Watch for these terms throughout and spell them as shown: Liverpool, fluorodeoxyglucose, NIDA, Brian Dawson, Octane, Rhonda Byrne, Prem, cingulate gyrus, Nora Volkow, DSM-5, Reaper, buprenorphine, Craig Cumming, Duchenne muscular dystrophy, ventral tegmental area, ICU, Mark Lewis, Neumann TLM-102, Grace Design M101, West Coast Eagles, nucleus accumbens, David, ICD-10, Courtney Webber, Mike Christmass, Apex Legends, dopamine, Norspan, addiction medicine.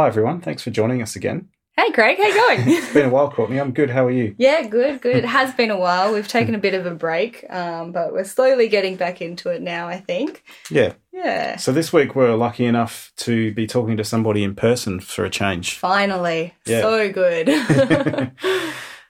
Hi, everyone. Thanks for joining us again. Hey, Craig. How you going? It's been a while, Courtney. I'm good. How are you? Yeah, good. It has been a while. We've taken a bit of a break, but we're slowly getting back into it now, I think. Yeah. So this week we're lucky enough to be talking to somebody in person for a change. Finally. Yeah. So good.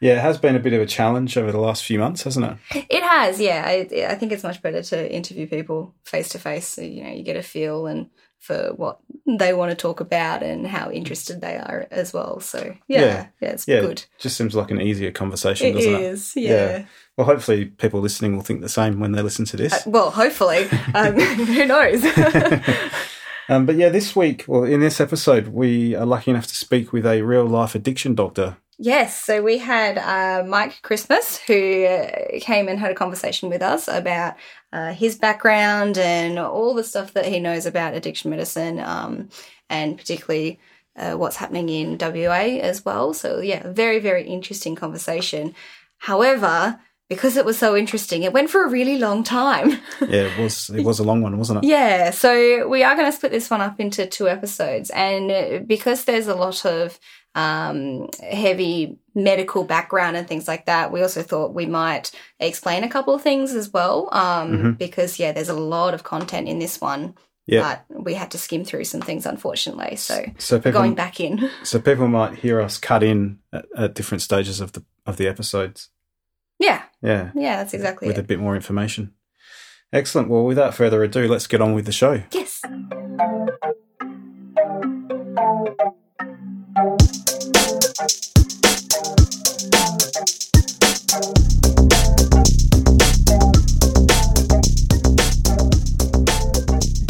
Yeah, it has been a bit of a challenge over the last few months, hasn't it? It has, yeah. I think it's much better to interview people face-to-face. So, you know, you get a feel and for what they want to talk about and how interested they are as well. So, yeah, it's good. It just seems like an easier conversation, doesn't it? It is, yeah. Well, hopefully people listening will think the same when they listen to this. Well, hopefully. Who knows? But, yeah, this week, well, in this episode, we are lucky enough to speak with a real-life addiction doctor. Yes, so we had Mike Christmass who came and had a conversation with us about his background and all the stuff that he knows about addiction medicine and particularly what's happening in WA as well. So, yeah, very, very interesting conversation. However, because it was so interesting, it went for a really long time. Yeah, it was a long one, wasn't it? Yeah, so we are going to split this one up into two episodes, and because there's a lot of heavy medical background and things like that, we also thought we might explain a couple of things as well because, yeah, there's a lot of content in this one. Yeah. But we had to skim through some things, unfortunately, so people, going back in. So people might hear us cut in at different stages of the episodes. Yeah. Yeah. Yeah, that's exactly with a bit more information. Excellent. Well, without further ado, let's get on with the show. Yes.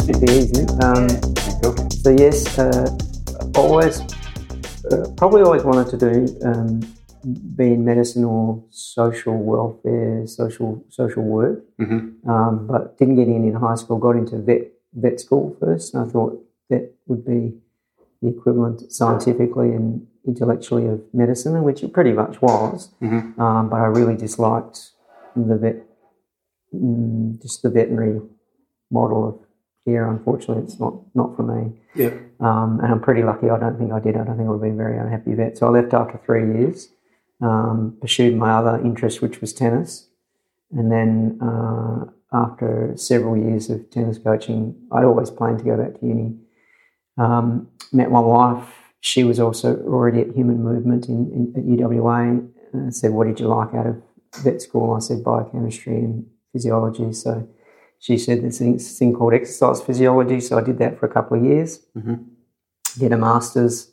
Should be easy. So yes, probably always wanted to do be in medicine or social welfare, social work, but didn't get in high school. Got into vet school first, and I thought that would be the equivalent scientifically and intellectually of medicine, which it pretty much was, but I really disliked the veterinary model of care. Unfortunately, it's not for me. Yeah. And I'm pretty lucky. I don't think I would have been a very unhappy vet. So I left after 3 years, pursued my other interest, which was tennis, and then after several years of tennis coaching, I'd always planned to go back to uni. Met my wife. She was also already at Human Movement at UWA. I said, what did you like out of vet school? I said, biochemistry and physiology. So she said, there's this thing called exercise physiology. So I did that for a couple of years, did a master's,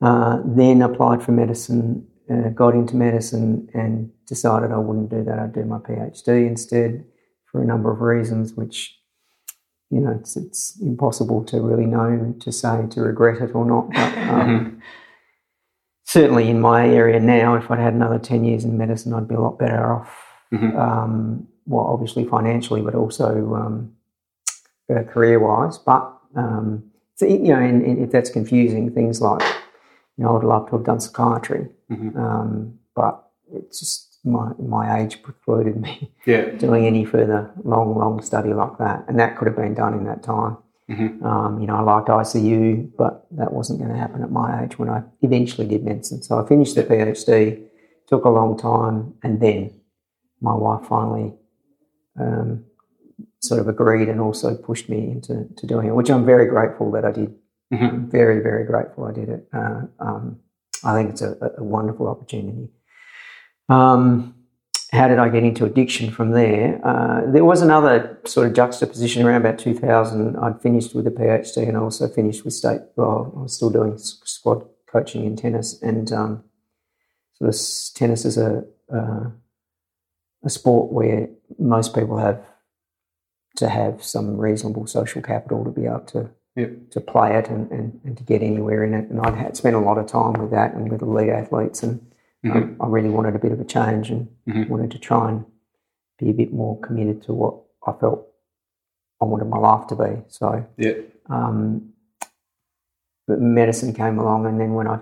then applied for medicine, got into medicine and decided I wouldn't do that. I'd do my PhD instead for a number of reasons, which, you know, it's impossible to really know, to say, to regret it or not. But, certainly in my area now, if I'd had another 10 years in medicine, I'd be a lot better off, well, obviously financially, but also career-wise. But, so, you know, and if that's confusing, things like, you know, I would love to have done psychiatry, but it's just, my age precluded me doing any further long study like that, and that could have been done in that time. You know, I liked ICU, but that wasn't going to happen at my age when I eventually did medicine. So I finished the PhD, took a long time, and then my wife finally sort of agreed and also pushed me into doing it, which I'm very grateful that I did. I'm very, very grateful I did it. I think it's a wonderful opportunity. How did I get into addiction from there? There was another sort of juxtaposition around about 2000. I'd finished with a PhD and I also finished with state. Well, I was still doing squad coaching in tennis, and sort of tennis is a sport where most people have to have some reasonable social capital to be able to play it and to get anywhere in it. And I'd spent a lot of time with that and with elite athletes and. I really wanted a bit of a change and wanted to try and be a bit more committed to what I felt I wanted my life to be. So, but medicine came along, and then when I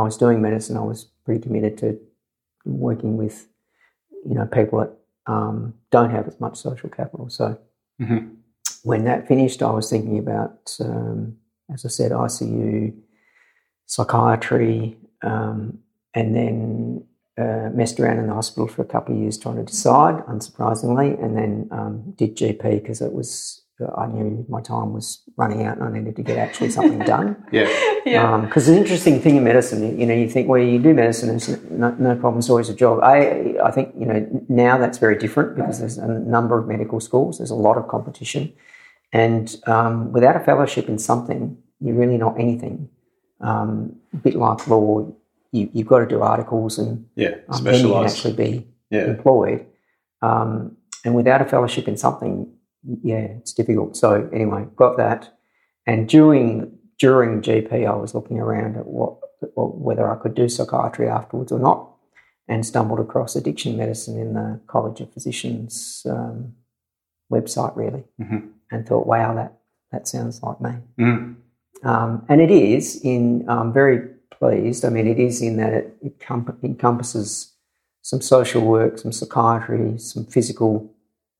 was doing medicine, I was pretty committed to working with, you know, people that don't have as much social capital. So, when that finished, I was thinking about, as I said, ICU. psychiatry, and then messed around in the hospital for a couple of years trying to decide, unsurprisingly, and then did GP because it was, I knew my time was running out and I needed to get actually something done. Yeah. Because the interesting thing in medicine, you know, you think, well, you do medicine, there's no problem, it's always a job. I think, you know, now that's very different because there's a number of medical schools, there's a lot of competition. And without a fellowship in something, you're really not anything. A bit like law, you've got to do articles and then you can actually be employed. And without a fellowship in something, it's difficult. So anyway, got that. And during GP, I was looking around at whether I could do psychiatry afterwards or not, and stumbled across addiction medicine in the College of Physicians website, really, and thought, wow, that sounds like me. And it is I'm very pleased. I mean, it is in that it encompasses some social work, some psychiatry, some physical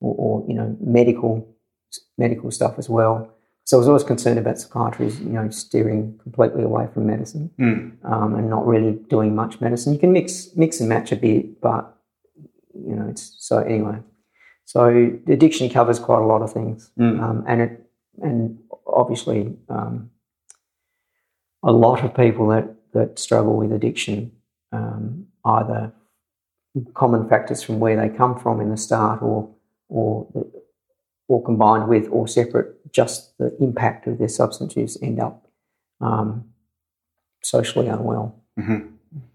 or you know, medical stuff as well. So I was always concerned about psychiatry, you know, steering completely away from medicine and not really doing much medicine. You can mix and match a bit, but, you know, so addiction covers quite a lot of things. And obviously a lot of people that struggle with addiction, either common factors from where they come from in the start or combined with or separate, just the impact of their substance use, end up socially unwell.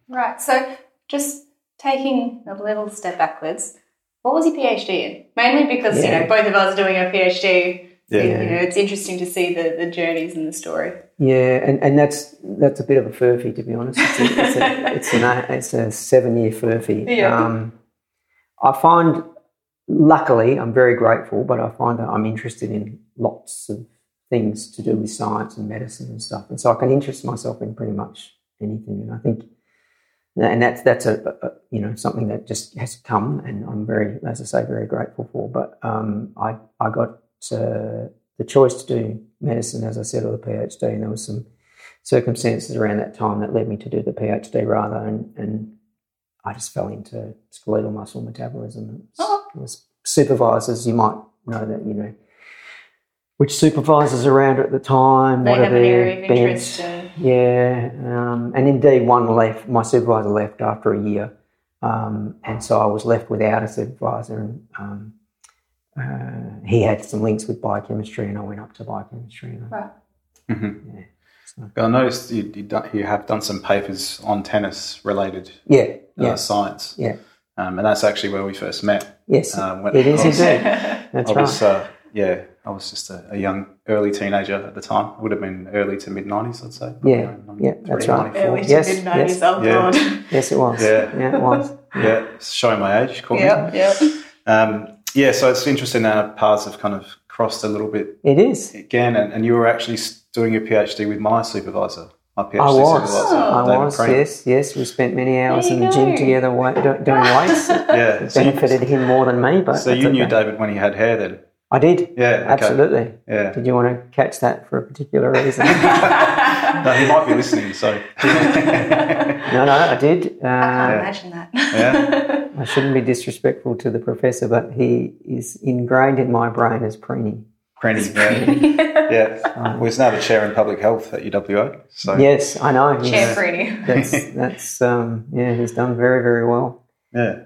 Right. So just taking a little step backwards, what was your PhD in? Mainly because, you know, both of us are doing our PhD. You know, it's interesting to see the journeys and the story. Yeah, and that's a bit of a furphy, to be honest. It's a 7-year furphy. Yeah. I find... Luckily, I'm very grateful, but I find that I'm interested in lots of things to do with science and medicine and stuff, and so I can interest myself in pretty much anything. And I think, and that's a you know, something that just has come, and I'm very, as I say, very grateful for. But I got the choice to do medicine, as I said, or the PhD, and there was some circumstances around that time that led me to do the PhD rather, and I just fell into skeletal muscle metabolism. It was supervisors, you might know that, you know, which supervisors around at the time, what are their bents. And indeed one left, my supervisor left after a year, and so I was left without a supervisor, and he had some links with biochemistry and I went up to biochemistry. I noticed you have done some papers on tennis related science. Yeah. And that's actually where we first met. Yes, it is indeed. That's right. I was just a young, early teenager at the time. It would have been early to mid-90s, I'd say. Yeah, that's right. Early to mid-90s, yes, it was. Yeah, it was. Yeah, showing my age, call me. So it's interesting that our paths have kind of crossed a little bit. It is. Again, and you were actually doing your PhD with my supervisor. My PhD supervisor, David, Prem. Yes. We spent many hours in the gym together doing weights. It benefited him more than me. But so you knew David when he had hair then? I did. Yeah, absolutely. Okay. Yeah. Did you want to catch that for a particular reason? No, he might be listening, so. No, I did. I can't imagine that. I shouldn't be disrespectful to the professor, but he is ingrained in my brain as Preeny. Well, he's now the chair in public health at UWA. So. Yes, I know. Chair Preeny. That's he's done very, very well. Yeah.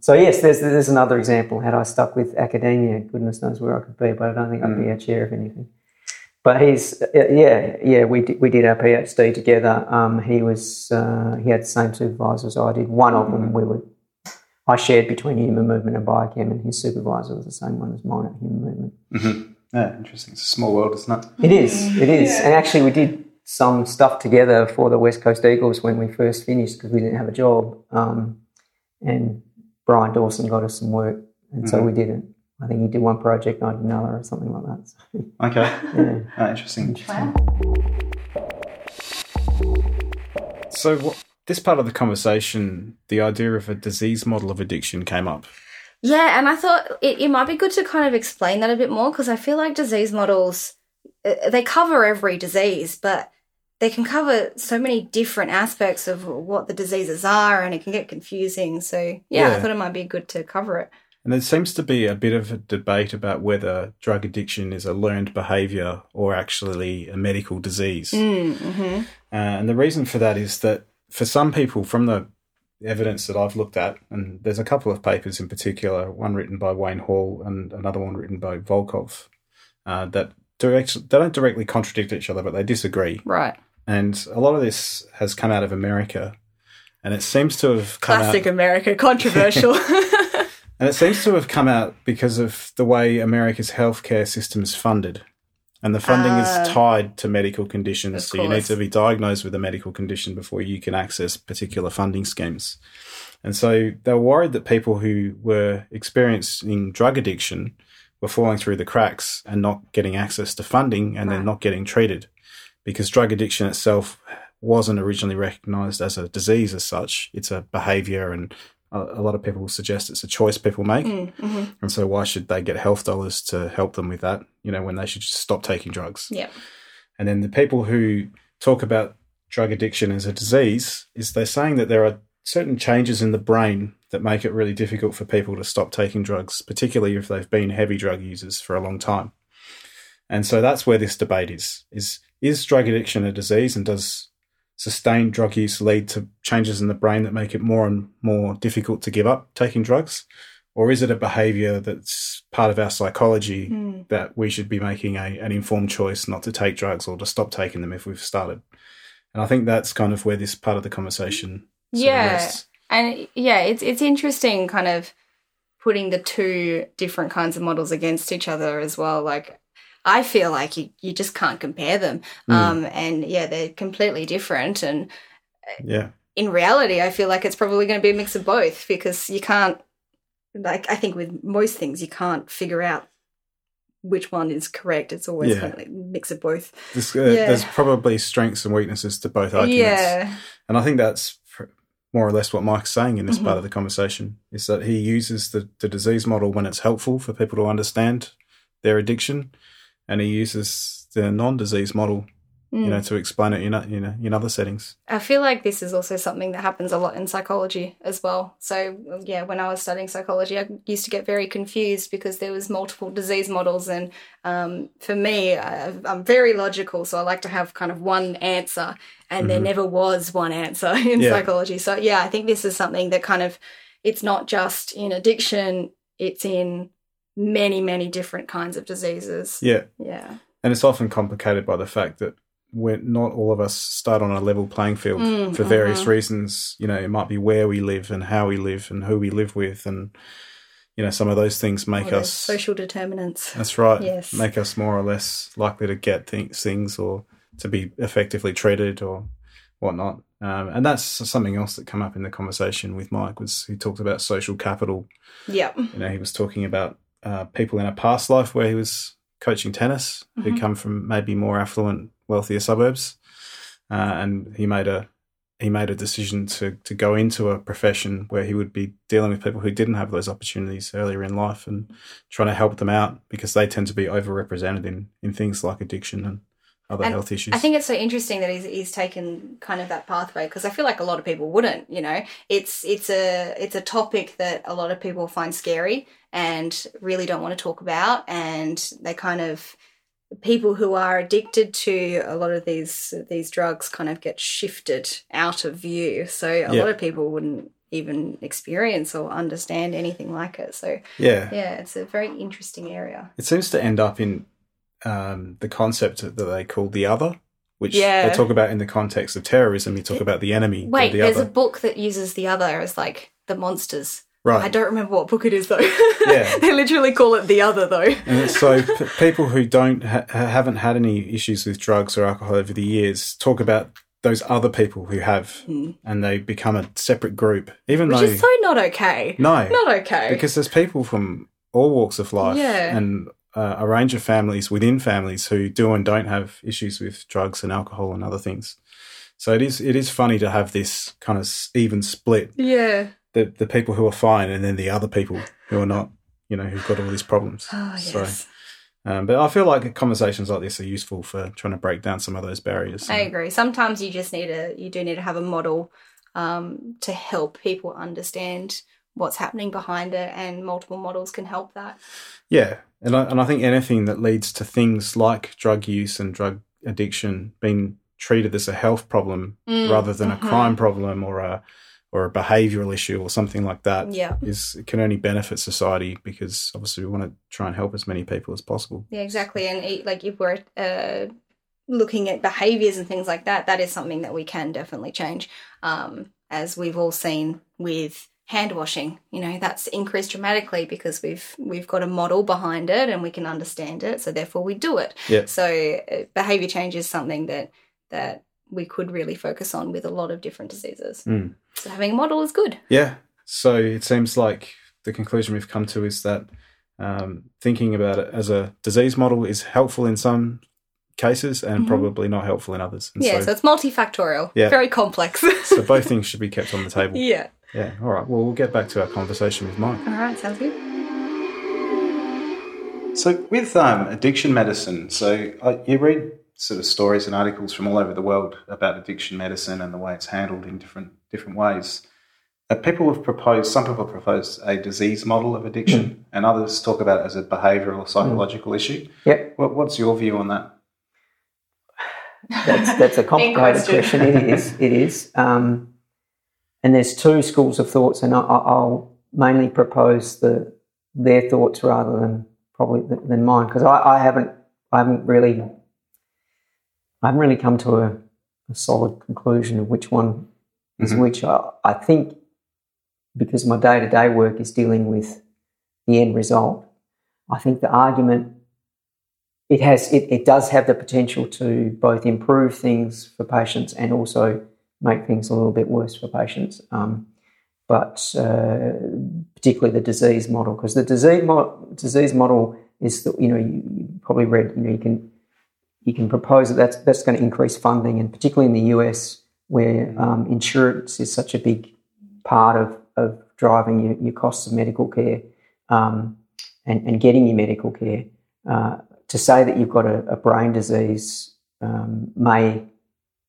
So, yes, there's another example. Had I stuck with academia, goodness knows where I could be, but I don't think I'd be a chair of anything. But he's, we did our PhD together. He had the same supervisor as I did. One of them I shared between human movement and biochem, and his supervisor was the same one as mine at human movement. Yeah, interesting. It's a small world, isn't it? It is. Yeah. And actually we did some stuff together for the West Coast Eagles when we first finished because we didn't have a job. And Brian Dawson got us some work, and so we did it. I think he did one project, I did another or something like that. So, okay. Yeah. Interesting. Wow. So this part of the conversation, the idea of a disease model of addiction came up. Yeah, and I thought it might be good to kind of explain that a bit more because I feel like disease models, they cover every disease, but they can cover so many different aspects of what the diseases are, and it can get confusing. So, yeah, I thought it might be good to cover it. And there seems to be a bit of a debate about whether drug addiction is a learned behaviour or actually a medical disease. Mm-hmm. And the reason for that is that for some people, from the evidence that I've looked at, and there's a couple of papers in particular, one written by Wayne Hall and another one written by Volkow, they don't directly contradict each other, but they disagree. Right. And a lot of this has come out of America, and it seems to have come classic out... America, controversial. And it seems to have come out because of the way America's healthcare system is funded. And the funding is tied to medical conditions, so you need to be diagnosed with a medical condition before you can access particular funding schemes. And so they were worried that people who were experiencing drug addiction were falling through the cracks and not getting access to funding and then not getting treated, because drug addiction itself wasn't originally recognised as a disease as such. It's a behaviour, and a lot of people suggest it's a choice people make. Mm-hmm. And so why should they get health dollars to help them with that, you know, when they should just stop taking drugs? Yeah. And then the people who talk about drug addiction as a disease is they're saying that there are certain changes in the brain that make it really difficult for people to stop taking drugs, particularly if they've been heavy drug users for a long time. And so that's where this debate is drug addiction a disease, and does sustained drug use lead to changes in the brain that make it more and more difficult to give up taking drugs? Or is it a behaviour that's part of our psychology that we should be making an informed choice not to take drugs or to stop taking them if we've started? And I think that's kind of where this part of the conversation rests. And, it's interesting kind of putting the two different kinds of models against each other as well, like, I feel like you just can't compare them. They're completely different. And in reality, I feel like it's probably going to be a mix of both, because you can't, like, I think with most things, you can't figure out which one is correct. It's always kind of like a mix of both. There's probably strengths and weaknesses to both arguments. Yeah. And I think that's more or less what Mike's saying in this part of the conversation, is that he uses the disease model when it's helpful for people to understand their addiction. And he uses the non-disease model, to explain it in other settings. I feel like this is also something that happens a lot in psychology as well. So, when I was studying psychology, I used to get very confused because there was multiple disease models. And for me, I'm very logical, so I like to have kind of one answer, and there never was one answer in psychology. So, I think this is something that kind of, it's not just in addiction, it's in many, many different kinds of diseases. Yeah. Yeah. And it's often complicated by the fact that not all of us start on a level playing field for various reasons. You know, it might be where we live and how we live and who we live with, and, you know, some of those things make us... social determinants. That's right. Yes. Make us more or less likely to get things or to be effectively treated or whatnot. And that's something else that came up in the conversation with Mike, was he talked about social capital. Yeah. You know, he was talking about people in a past life where he was coaching tennis who come from maybe more affluent, wealthier suburbs, and he made a decision to go into a profession where he would be dealing with people who didn't have those opportunities earlier in life and trying to help them out, because they tend to be overrepresented in things like addiction and other health issues. I think it's so interesting that he's taken kind of that pathway, because I feel like a lot of people wouldn't. You know, it's a topic that a lot of people find scary and really don't want to talk about, and they kind of, people who are addicted to a lot of these drugs kind of get shifted out of view, so a lot of people wouldn't even experience or understand anything like it. So it's a very interesting area. It seems to end up in the concept that they call the other, which they talk about in the context of terrorism. You talk about the enemy. Wait, there's a book that uses the other as like the monsters. Right. I don't remember what book it is, though. Yeah. They literally call it the other, though. And so people who haven't had any issues with drugs or alcohol over the years talk about those other people who have, and they become a separate group. Which is so not okay. No. Not okay. Because there's people from all walks of life and a range of families within families who do and don't have issues with drugs and alcohol and other things. So it is funny to have this kind of even split. Yeah. The people who are fine, and then the other people who are not, you know, who've got all these problems. Oh, yes. So But I feel like conversations like this are useful for trying to break down some of those barriers. So. I agree. Sometimes you just need to have a model to help people understand what's happening behind it, and multiple models can help that. Yeah, and I think anything that leads to things like drug use and drug addiction being treated as a health problem rather than a crime problem or a behavioural issue or something like that can only benefit society, because obviously we want to try and help as many people as possible. Yeah, exactly. And like if we're looking at behaviours and things like that, that is something that we can definitely change, as we've all seen with hand washing. You know, that's increased dramatically because we've got a model behind it and we can understand it, so therefore we do it. Yep. So behaviour change is something that we could really focus on with a lot of different diseases. Mm. So having a model is good. Yeah. So it seems like the conclusion we've come to is that thinking about it as a disease model is helpful in some cases and probably not helpful in others. And so it's multifactorial, very complex. So both things should be kept on the table. Yeah. Yeah. All right. Well, we'll get back to our conversation with Mike. All right. Sounds good. So with addiction medicine, so you read sort of stories and articles from all over the world about addiction medicine and the way it's handled in different ways. Some people have proposed a disease model of addiction, and others talk about it as a behavioural or psychological issue. Yep. What's your view on that? That's a complicated question. It is. And there's two schools of thoughts, and I'll mainly propose their thoughts rather than probably than mine, because I haven't really come to a solid conclusion of which one is which. I think because my day-to-day work is dealing with the end result, I think the argument it does have the potential to both improve things for patients and also make things a little bit worse for patients, but particularly the disease model, because the disease model is, you probably read, you can propose that that's going to increase funding, and particularly in the US where insurance is such a big part of driving your costs of medical care and getting your medical care. To say that you've got a brain disease may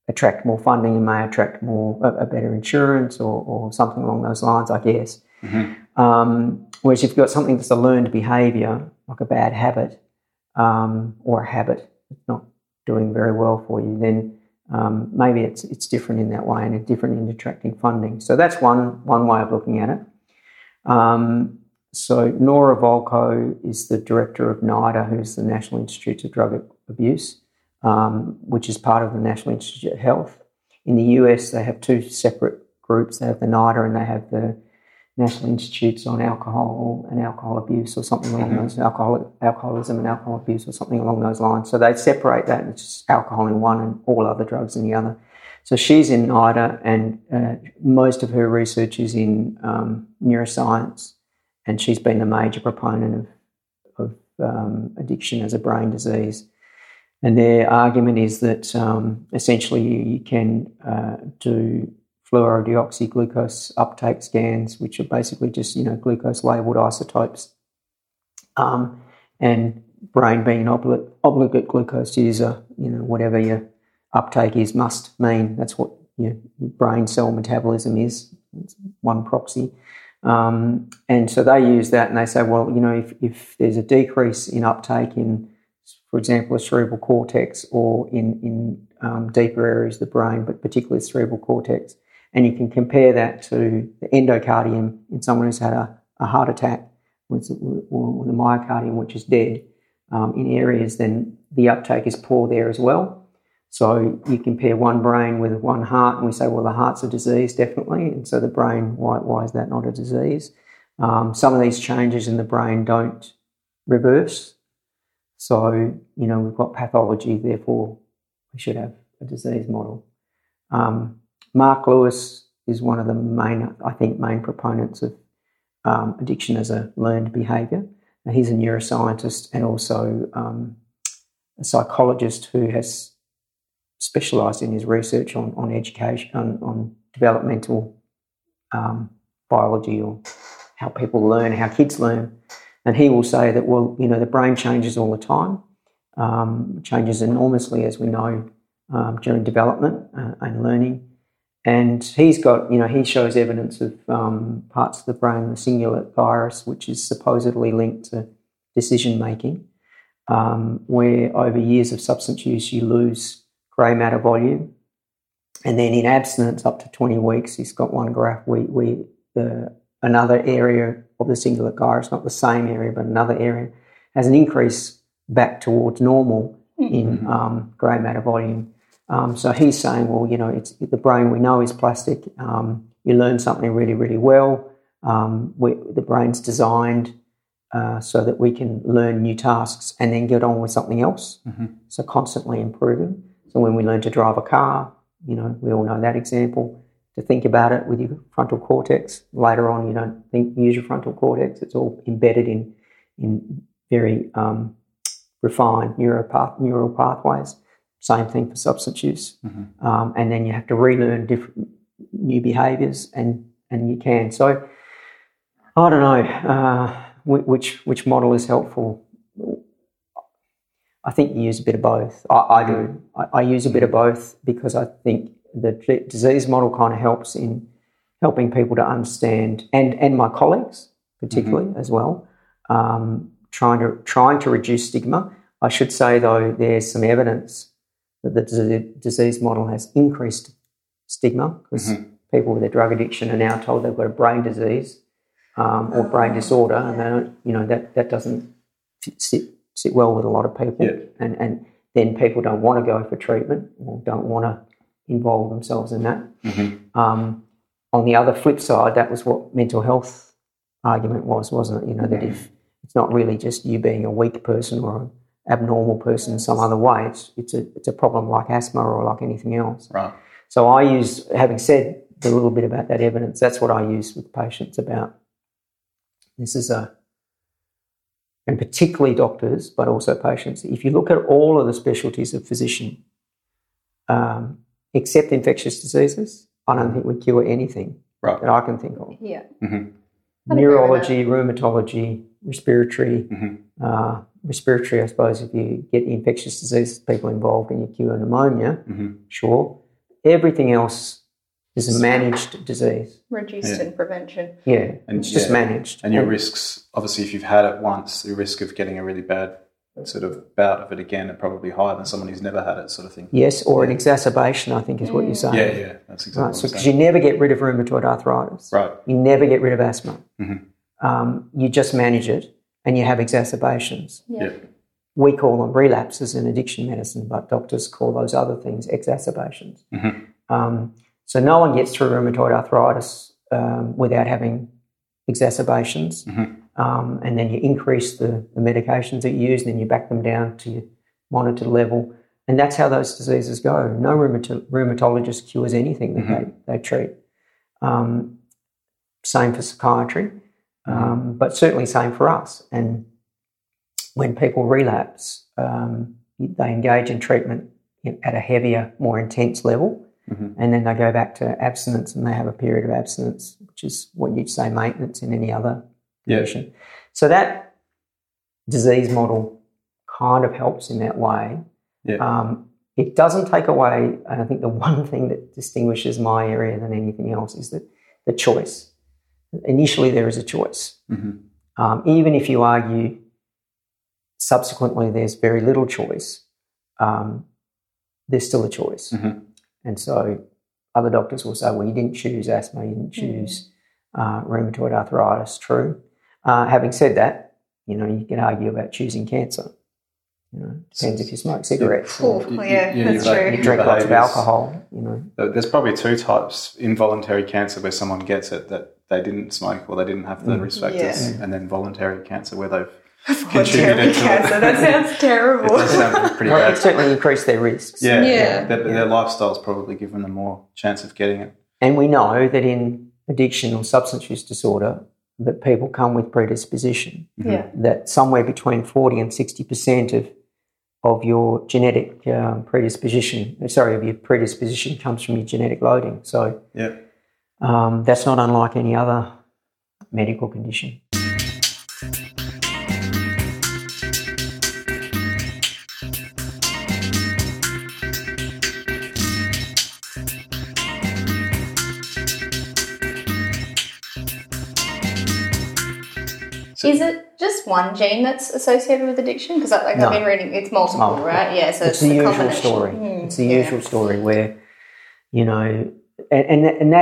attract more funding and may attract a better insurance or something along those lines, I guess. Mm-hmm. Whereas if you've got something that's a learned behaviour, like a bad habit or a habit not doing very well for you, then maybe it's different in that way and it's different in attracting funding. So that's one way of looking at it. So Nora Volkow is the director of NIDA, who's the National Institute of Drug Abuse, which is part of the National Institute of Health. In the US, they have two separate groups. They have the NIDA and they have the National Institutes on Alcohol and Alcohol Abuse or something along those alcoholism and alcohol abuse or something along those lines. So they separate that, and it's just alcohol in one and all other drugs in the other. So she's in NIDA, and most of her research is in neuroscience, and she's been a major proponent of addiction as a brain disease. And their argument is that essentially you can do fluorodeoxyglucose uptake scans, which are basically just, glucose-labelled isotopes. And brain being an obligate glucose user, whatever your uptake is must mean. That's what your brain cell metabolism is. It's one proxy. And so they use that and they say, well, if there's a decrease in uptake in, for example, the cerebral cortex or in deeper areas of the brain, but particularly the cerebral cortex, and you can compare that to the endocardium in someone who's had a heart attack or the myocardium, which is dead in areas, then the uptake is poor there as well. So you compare one brain with one heart and we say, well, the heart's a disease, definitely, and so the brain, why is that not a disease? Some of these changes in the brain don't reverse. So, we've got pathology, therefore we should have a disease model. Mark Lewis is one of the main proponents of addiction as a learned behaviour. He's a neuroscientist and also a psychologist who has specialised in his research on education, on developmental biology, or how people learn, how kids learn. And he will say that, well, you know, the brain changes all the time, changes enormously, as we know, during development and learning. And he's got, you know, he shows evidence of parts of the brain, the cingulate gyrus, which is supposedly linked to decision-making, where over years of substance use you lose grey matter volume. And then in abstinence, up to 20 weeks, he's got one graph where another area of the cingulate gyrus, not the same area but another area, has an increase back towards normal in grey matter volume. So he's saying, well, you know, it's the brain we know is plastic. You learn something really, really well. The brain's designed so that we can learn new tasks and then get on with something else, so constantly improving. So when we learn to drive a car, you know, we all know that example, to think about it with your frontal cortex. Later on, you don't use your frontal cortex. It's all embedded in very refined neural pathways. Same thing for substance use. And then you have to relearn different new behaviours, and you can. So I don't know which model is helpful. I think you use a bit of both. I do. I use a bit of both because I think the disease model kind of helps in helping people to understand, and my colleagues particularly as well, trying to reduce stigma. I should say, though, there's some evidence that the disease model has increased stigma because people with a drug addiction are now told they've got a brain disease or brain disorder, and they don't, you know, that doesn't sit well with a lot of people, and then people don't want to go for treatment or don't want to involve themselves in that. On the other flip side, that was what mental health argument was, wasn't it? You know, that if it's not really just you being a weak person or a abnormal person in some other way, it's a problem like asthma or like anything else. Right. So I use, having said a little bit about that evidence, that's what I use with patients about. This is and particularly doctors, but also patients. If you look at all of the specialties of physician, except infectious diseases, I don't think we cure anything that I can think of. Yeah. Neurology, rheumatology, respiratory, I suppose, if you get infectious disease people involved and you cure pneumonia, sure. Everything else is a managed disease. Reduced in prevention. Yeah, and it's just managed. And your risks, obviously, if you've had it once, the risk of getting a really bad sort of bout of it again are probably higher than someone who's never had it, sort of thing. Yes, or an exacerbation, I think, is what you're saying. Yeah, that's exactly right. So because you never get rid of rheumatoid arthritis. Right. You never get rid of asthma. You just manage it. And you have exacerbations. Yeah. We call them relapses in addiction medicine, but doctors call those other things exacerbations. So no one gets through rheumatoid arthritis without having exacerbations. And then you increase the medications that you use, and then you back them down to your monitored level. And that's how those diseases go. No rheumatologist cures anything that they treat. Same for psychiatry. But certainly same for us. And when people relapse, they engage in treatment at a heavier, more intense level, and then they go back to abstinence, and they have a period of abstinence, which is what you'd say maintenance in any other condition. So that disease model kind of helps in that way. It doesn't take away, and I think the one thing that distinguishes my area than anything else is that the choice. Initially, there is a choice. Even if you argue subsequently there's very little choice, there's still a choice. And so other doctors will say, well, you didn't choose asthma, you didn't choose rheumatoid arthritis. True. Having said that, you know, you can argue about choosing cancer. You know, it depends if you smoke cigarettes that's true. You drink lots of alcohol, you know. There's probably two types: involuntary cancer, where someone gets it that they didn't smoke or they didn't have the risk factors, and then voluntary cancer, where they've contributed to cancer. That sounds terrible. It does sound pretty bad. It certainly increased their risks. Their lifestyle's probably given them more chance of getting it. And we know that in addiction or substance use disorder, that people come with predisposition, that somewhere between 40 and 60% of your genetic predisposition comes from your genetic loading. So that's not unlike any other medical condition. Is it just one gene that's associated with addiction? Because no. I've been reading, it's multiple, right? Yeah, so it's the usual story. It's the usual story where, you know, and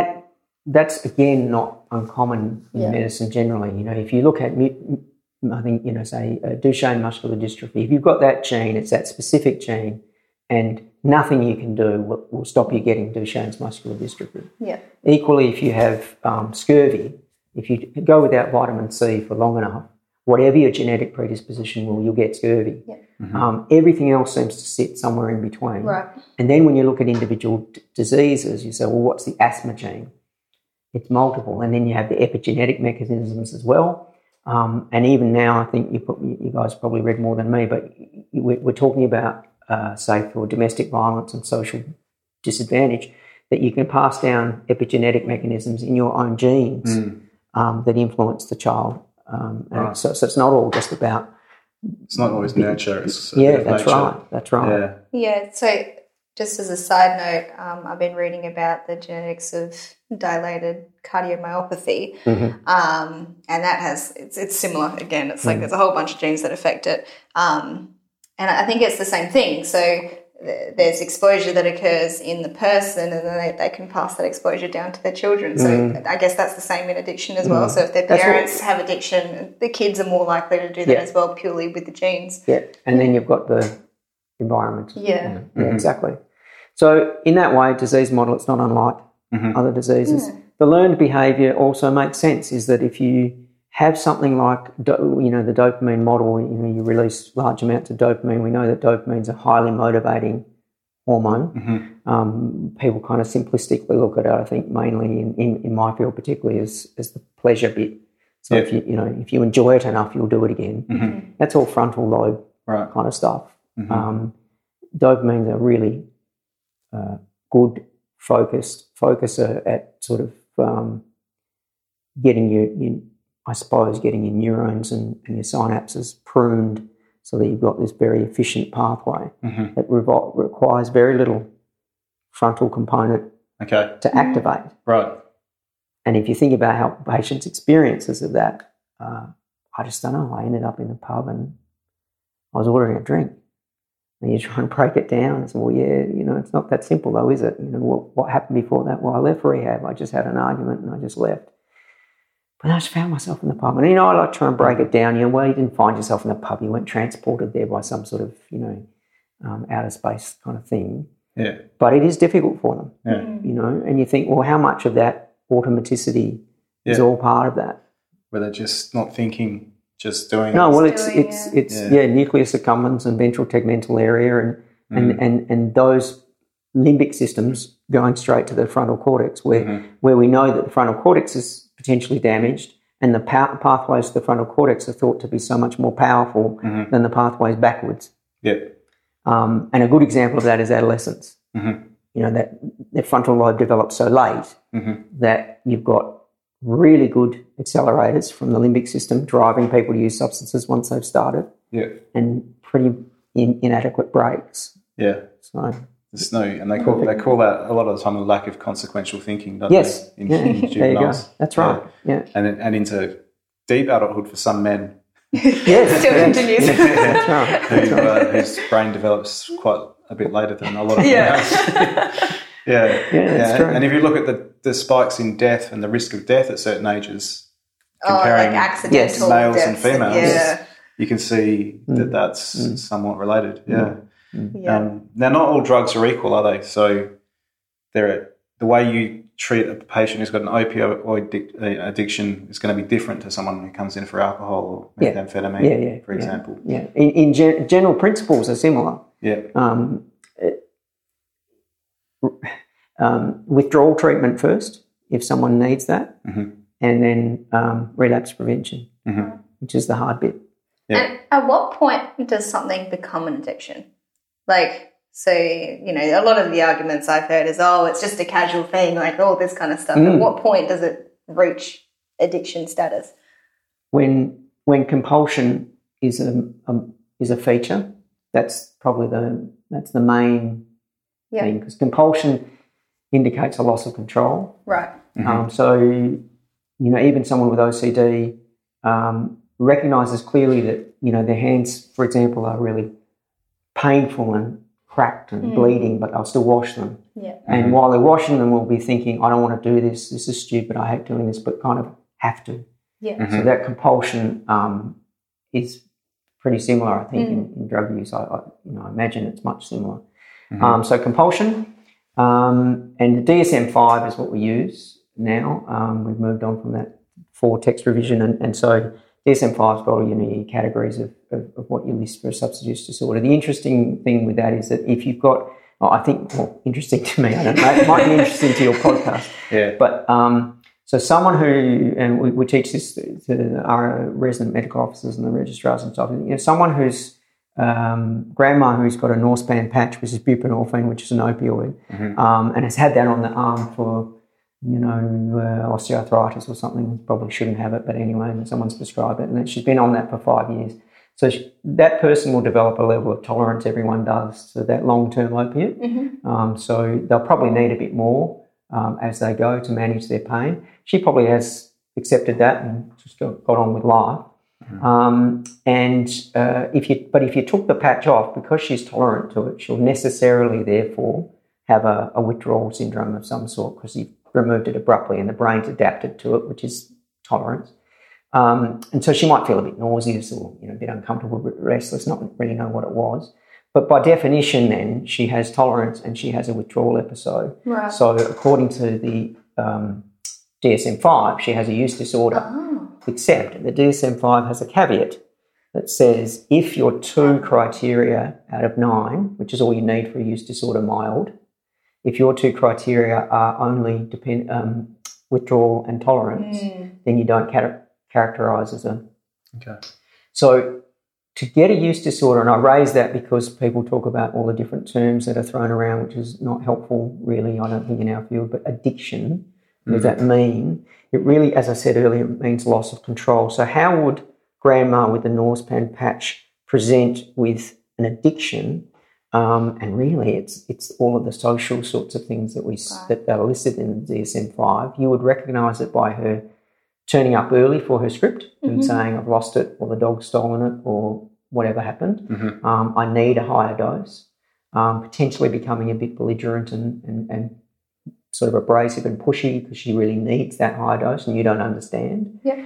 that's again not uncommon in medicine generally. You know, if you look at, I think, you know, say Duchenne muscular dystrophy, if you've got that gene, it's that specific gene, and nothing you can do will stop you getting Duchenne's muscular dystrophy. Yeah. Equally, if you have scurvy, if you go without vitamin C for long enough, whatever your genetic predisposition will, you'll get scurvy. Yeah. Mm-hmm. Everything else seems to sit somewhere in between. Right. And then when you look at individual diseases, you say, well, what's the asthma gene? It's multiple. And then you have the epigenetic mechanisms as well. And even now, I think you guys probably read more than me, but we're talking about, say, for domestic violence and social disadvantage, that you can pass down epigenetic mechanisms in your own genes. Mm. That influence the child. Right. So it's not all just about... It's not always nurture. It's that's nature. Right. That's right. Yeah, so just as a side note, I've been reading about the genetics of dilated cardiomyopathy, mm-hmm. And that has... It's similar, again. It's like there's a whole bunch of genes that affect it. And I think it's the same thing. So there's exposure that occurs in the person, and then they can pass that exposure down to their children. So I guess that's the same in addiction as well. So if their parents have addiction, the kids are more likely to do that as well, purely with the genes. Yeah, and then you've got the environment. Yeah. Mm-hmm. Yeah, exactly. So in that way, disease model, it's not unlike other diseases. Yeah. The learned behaviour also makes sense, is that if you have something like, you know, the dopamine model, you know, you release large amounts of dopamine. We know that dopamine is a highly motivating hormone. Mm-hmm. People kind of simplistically look at it, I think, mainly in my field particularly as the pleasure bit. So if you enjoy it enough, you'll do it again. Mm-hmm. That's all frontal lobe kind of stuff. Mm-hmm. Dopamine's a really good focuser at sort of getting you, I suppose, getting your neurons and your synapses pruned so that you've got this very efficient pathway that requires very little frontal component to activate. Right. And if you think about how patients' experiences of that, I just don't know. I ended up in the pub and I was ordering a drink. And you try and break it down and say, well, yeah, you know, it's not that simple though, is it? You know, what happened before that? Well, I left rehab. I just had an argument and I just left. But I just found myself in the pub. And, you know, I like to try and break it down. You know, well, you didn't find yourself in the pub. You weren't transported there by some sort of, you know, outer space kind of thing. Yeah. But it is difficult for them, you know. And you think, well, how much of that automaticity is all part of that? Where they're just not thinking, just doing. No, well, it's nucleus accumbens and ventral tegmental area and those limbic systems going straight to the frontal cortex where we know that the frontal cortex is potentially damaged, and the pathways to the frontal cortex are thought to be so much more powerful than the pathways backwards. Yep. And a good example of that is adolescence. Mm-hmm. You know, that the frontal lobe develops so late that you've got really good accelerators from the limbic system driving people to use substances once they've started. Yeah. And pretty inadequate breaks. Yeah. So there's no, and they call that a lot of the time a lack of consequential thinking, don't they? In juveniles. There you go. That's right. Yeah. And into deep adulthood for some men. Continues. That's right. Whose brain develops quite a bit later than a lot of men. True. And if you look at the spikes in death and the risk of death at certain ages, comparing accidental males deaths and females, you can see that that's somewhat related. Yeah. Mm. Yeah. Now, not all drugs are equal, are they? So the way you treat a patient who's got an opioid addiction is going to be different to someone who comes in for alcohol or methamphetamine, for example. Yeah, in general principles are similar. Yeah. Withdrawal treatment first, if someone needs that, and then relapse prevention, which is the hard bit. Yeah. And at what point does something become an addiction? Like, so, you know, a lot of the arguments I've heard is, oh, it's just a casual thing, like all this kind of stuff. At what point does it reach addiction status? When compulsion is a feature, that's probably the main thing, because compulsion indicates a loss of control. Right. So, you know, even someone with OCD recognizes clearly that, you know, their hands, for example, are really painful and cracked and bleeding, but I'll still wash them. Yeah. And while they're washing them, we'll be thinking, I don't want to do this. This is stupid. I hate doing this, but kind of have to. Yeah. Mm-hmm. So that compulsion is pretty similar, I think, in drug use. I imagine it's much similar. Mm-hmm. So compulsion, and the DSM-5 is what we use now. We've moved on from that for text revision, and so DSM-5's got all your categories of what you list for a substance use disorder. The interesting thing with that is that if you've got, interesting to me, I don't know, it might be interesting to your podcast. Yeah. But so someone who, and we teach this to our resident medical officers and the registrars and stuff, you know, someone who's grandma who's got a Norspan patch, which is buprenorphine, which is an opioid, and has had that on the arm for, osteoarthritis or something, probably shouldn't have it, but anyway, someone's prescribed it, and then she's been on that for 5 years. So that person will develop a level of tolerance, everyone does, to that long-term opiate. Mm-hmm. So they'll probably need a bit more as they go to manage their pain. She probably has accepted that and just got on with life. Mm-hmm. If you took the patch off, because she's tolerant to it, she'll necessarily, therefore, have a withdrawal syndrome of some sort, because you've removed it abruptly and the brain's adapted to it, which is tolerance. And so she might feel a bit nauseous or a bit uncomfortable, a bit restless, not really know what it was. But by definition then, she has tolerance and she has a withdrawal episode. Right. So according to the DSM-5, she has a use disorder, except the DSM-5 has a caveat that says if your 2 criteria out of 9, which is all you need for a use disorder mild, if your 2 criteria are only withdrawal and tolerance, then you don't characterise as a... Okay. So to get a use disorder, and I raise that because people talk about all the different terms that are thrown around, which is not helpful really, I don't think, in our field, but addiction, what does that mean? It really, as I said earlier, means loss of control. So how would grandma with the Norspan patch present with an addiction? And really, it's all of the social sorts of things that that are listed in the DSM-5. You would recognise it by her turning up early for her script and saying, I've lost it, or the dog's stolen it, or whatever happened. Mm-hmm. I need a higher dose. Potentially becoming a bit belligerent and sort of abrasive and pushy because she really needs that higher dose and you don't understand. Yeah.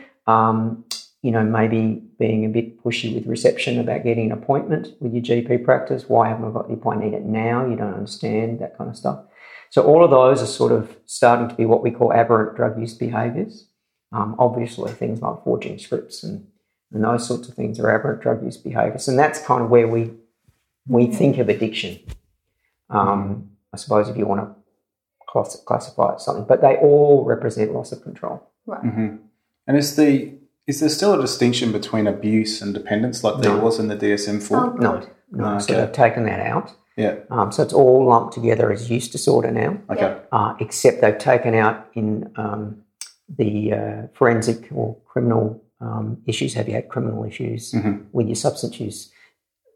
Maybe being a bit pushy with reception about getting an appointment with your GP practice. Why haven't I got the appointment? I need it now. You don't understand, that kind of stuff. So all of those are sort of starting to be what we call aberrant drug use behaviours. Obviously, things like forging scripts and those sorts of things are aberrant drug use behaviours, and that's kind of where we think of addiction. I suppose if you want to classify it as something, but they all represent loss of control. Right. Mm-hmm. And Is there still a distinction between abuse and dependence like there was in the DSM-4? No. So they've taken that out. Yeah. So it's all lumped together as use disorder now. Okay. Except they've taken out in the forensic or criminal issues. Have you had criminal issues with your substance use?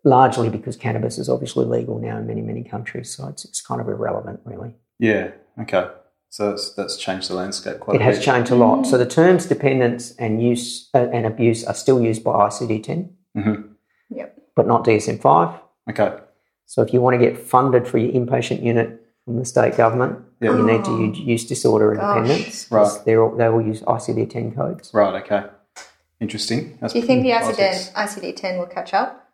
Largely because cannabis is obviously legal now in many, many countries, so it's kind of irrelevant really. Yeah, okay. So that's changed the landscape quite a bit. It has changed a lot. So the terms dependence and use and abuse are still used by ICD-10, but not DSM-5. Okay. So if you want to get funded for your inpatient unit from the state government, you need to use use disorder and dependence. Right. They will use ICD-10 codes. Right, okay. Interesting. Do you think the ICD-10 will catch up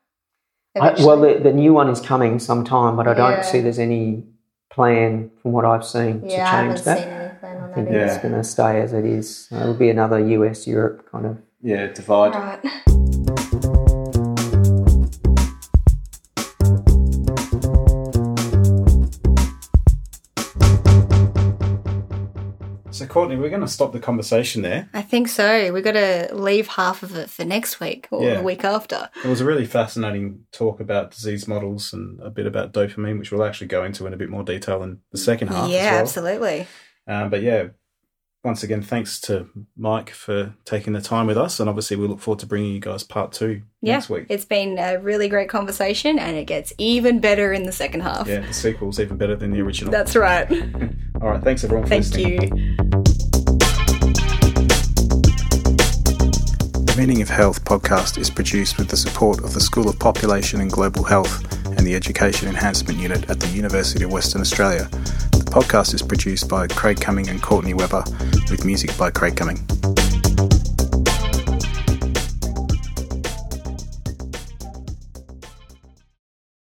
eventually? The new one is coming sometime, but I don't see there's any plan from what I've seen to change that. Seen any plan on I think it's going to stay as it is. It'll be another US Europe kind of divide. Right. So Courtney, we're going to stop the conversation there. I think so. We've got to leave half of it for next week or the week after. It was a really fascinating talk about disease models and a bit about dopamine, which we'll actually go into in a bit more detail in the second half as well. Yeah, absolutely. Once again, thanks to Mike for taking the time with us, and obviously we look forward to bringing you guys part 2 next week. It's been a really great conversation, and it gets even better in the second half. Yeah, the sequel's even better than the original. That's right. All right, thanks everyone for listening. Thank you. The Meaning of Health podcast is produced with the support of the School of Population and Global Health and the Education Enhancement Unit at the University of Western Australia. The podcast is produced by Craig Cumming and Courtney Webber, with music by Craig Cumming.